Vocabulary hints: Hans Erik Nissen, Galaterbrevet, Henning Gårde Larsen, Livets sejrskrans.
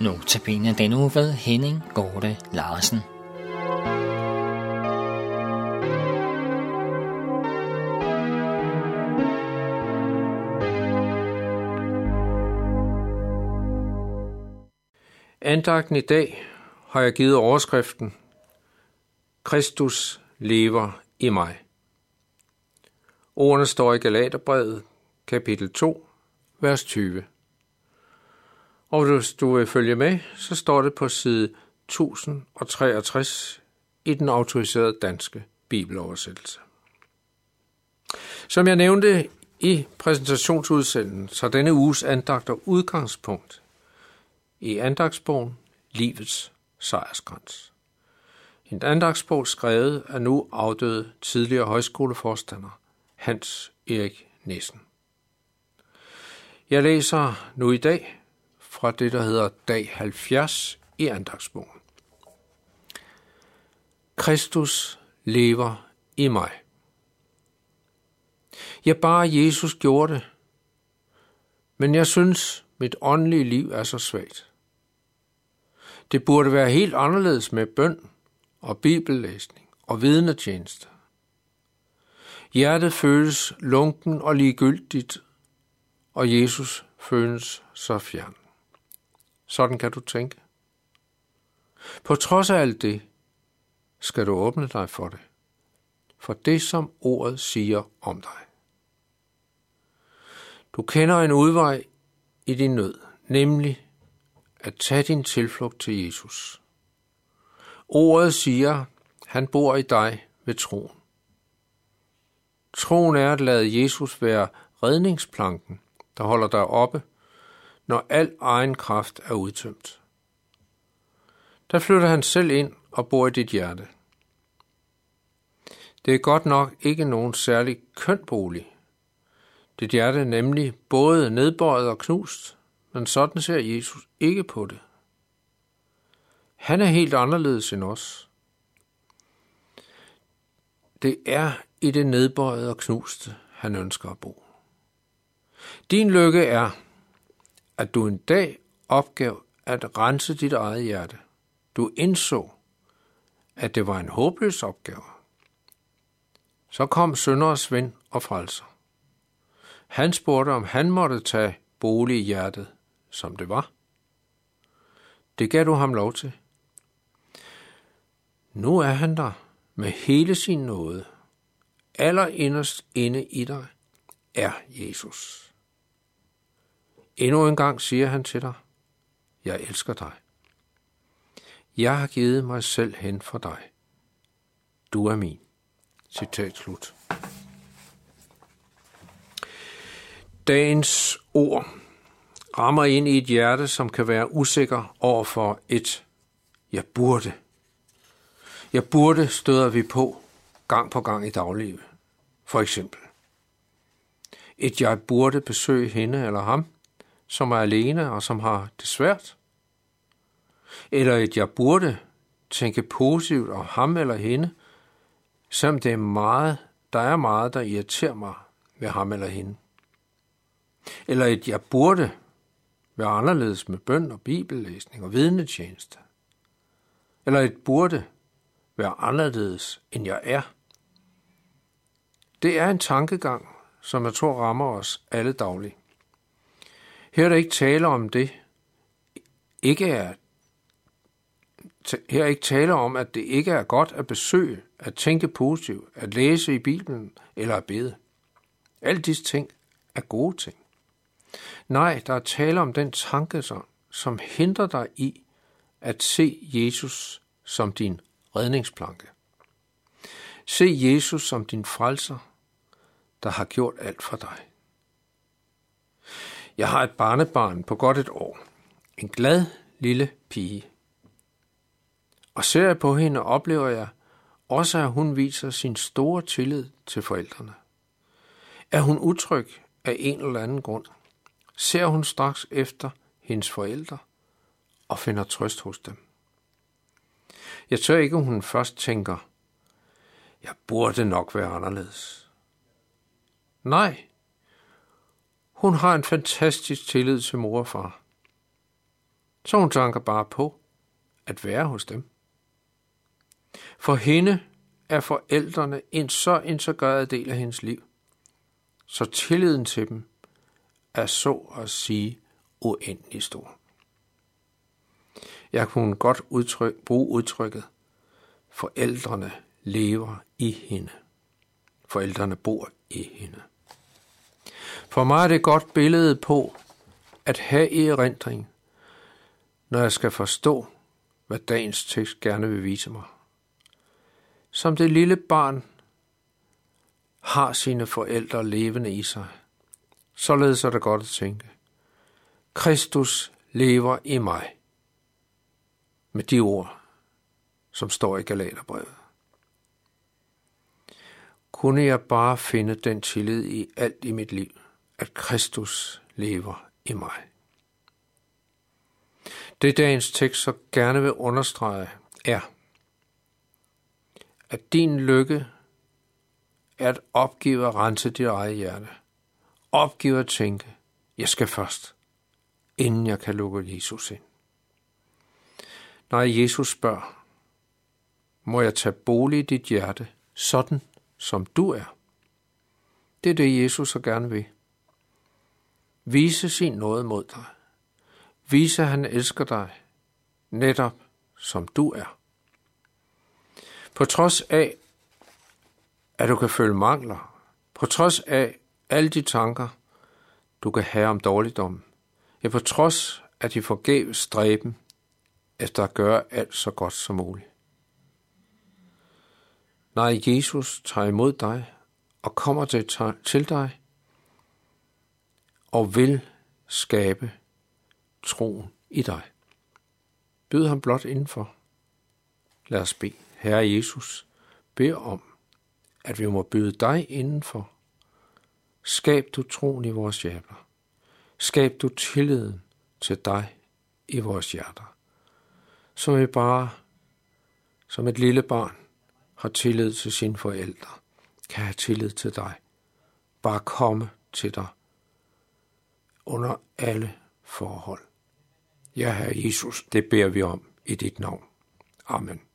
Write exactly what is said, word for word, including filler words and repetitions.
Notabene denne uge ved Henning Gårde Larsen. Andagten i dag har jeg givet overskriften Kristus lever i mig. Ordene står i Galaterbrevet, kapitel to, vers tyve. Og hvis du vil følge med, så står det på side tusind og treogtres i den autoriserede danske bibeloversættelse. Som jeg nævnte i præsentationsudsendelsen, så denne uges andagter udgangspunkt i andagtsbogen Livets sejrskrans. En andagtsbog skrevet af nu afdøde tidligere højskoleforstander Hans Erik Nissen. Jeg læser nu i dag fra det, der hedder dag halvfjerds i andagsbogen. Kristus lever i mig. Ja, bare Jesus gjorde det, men jeg synes, mit åndelige liv er så svagt. Det burde være helt anderledes med bøn og bibellæsning og vidnetjeneste. Hjertet føles lunken og ligegyldigt, og Jesus føles så fjern. Sådan kan du tænke. På trods af alt det, skal du åbne dig for det. For det, som ordet siger om dig. Du kender en udvej i din nød, nemlig at tage din tilflugt til Jesus. Ordet siger, han bor i dig ved troen. Troen er at lade Jesus være redningsplanken, der holder dig oppe, når al egen kraft er udtømt. Der flytter han selv ind og bor i dit hjerte. Det er godt nok ikke nogen særlig køn bolig. Dit hjerte er nemlig både nedbøjet og knust, men sådan ser Jesus ikke på det. Han er helt anderledes end os. Det er i det nedbøjede og knuste, han ønsker at bo. Din lykke er, at du en dag opgav at rense dit eget hjerte. Du indså, at det var en håbløs opgave. Så kom synderens ven og frelser. Han spurgte, om han måtte tage bolig i hjertet, som det var. Det gav du ham lov til. Nu er han der med hele sin nåde. Allerinderst inde i dig er Jesus. Endnu en gang siger han til dig, jeg elsker dig. Jeg har givet mig selv hen for dig. Du er min. Citat slut. Dagens ord rammer ind i et hjerte, som kan være usikker over for et jeg burde. Jeg burde støder vi på gang på gang i daglivet. For eksempel. Et jeg burde besøge hende eller ham, som er alene og som har det svært. Eller at jeg burde tænke positivt om ham eller hende, selvom det er meget, der er meget, der irriterer mig ved ham eller hende. Eller at jeg burde være anderledes med bøn og bibellæsning og vidnetjeneste. Eller at jeg burde være anderledes, end jeg er. Det er en tankegang, som jeg tror rammer os alle dagligt. Her er der ikke tale om det. Ikke er, her er ikke tale om, at det ikke er godt at besøge, at tænke positivt, at læse i Bibelen eller at bede. Alle disse ting er gode ting. Nej, der er tale om den tanke, som hindrer dig i at se Jesus som din redningsplanke. Se Jesus som din frelser, der har gjort alt for dig. Jeg har et barnebarn på godt et år. En glad lille pige. Og ser jeg på hende, oplever jeg også, at hun viser sin store tillid til forældrene. Er hun utryg af en eller anden grund, ser hun straks efter hendes forældre og finder trøst hos dem. Jeg tør ikke, at hun først tænker, jeg burde nok være anderledes. Nej. Hun har en fantastisk tillid til mor og far. så hun tænker bare på at være hos dem. For hende er forældrene en så integreret del af hendes liv, så tilliden til dem er så at sige uendelig stor. Jeg kunne godt udtryk, bruge udtrykket, forældrene lever i hende. Forældrene bor i hende. For mig er det et godt billede på at have i erindring, når jeg skal forstå, hvad dagens tekst gerne vil vise mig. Som det lille barn har sine forældre levende i sig, således er det godt at tænke. Kristus lever i mig. Med de ord, som står i Galaterbrevet. Kunne jeg bare finde den tillid i alt i mit liv, at Kristus lever i mig. Det dagens tekst så gerne vil understrege er, at din lykke er at opgive og rense dit eget hjerte. Opgive at tænke, jeg skal først, inden jeg kan lukke Jesus ind. Når Jesus spørger, må jeg tage bolig i dit hjerte, sådan som du er? Det er det, Jesus så gerne vil. Vise sin nåde mod dig. Vise, at han elsker dig, netop som du er. På trods af, at du kan føle mangler, på trods af alle de tanker, du kan have om dårligdom, ja, på trods af de forgæves stræben, efter at gøre alt så godt som muligt. Nej, Jesus tager imod dig og kommer til dig og vil skabe troen i dig. Byd ham blot indenfor. Lad os bede. Herre Jesus, bed om, at vi må byde dig indenfor. Skab du troen i vores hjerter. Skab du tilliden til dig i vores hjerter. Som vi bare, som et lille barn, har tillid til sine forældre, kan have tillid til dig. Bare komme til dig under alle forhold. Ja, Herre Jesus, det beder vi om i dit navn. Amen.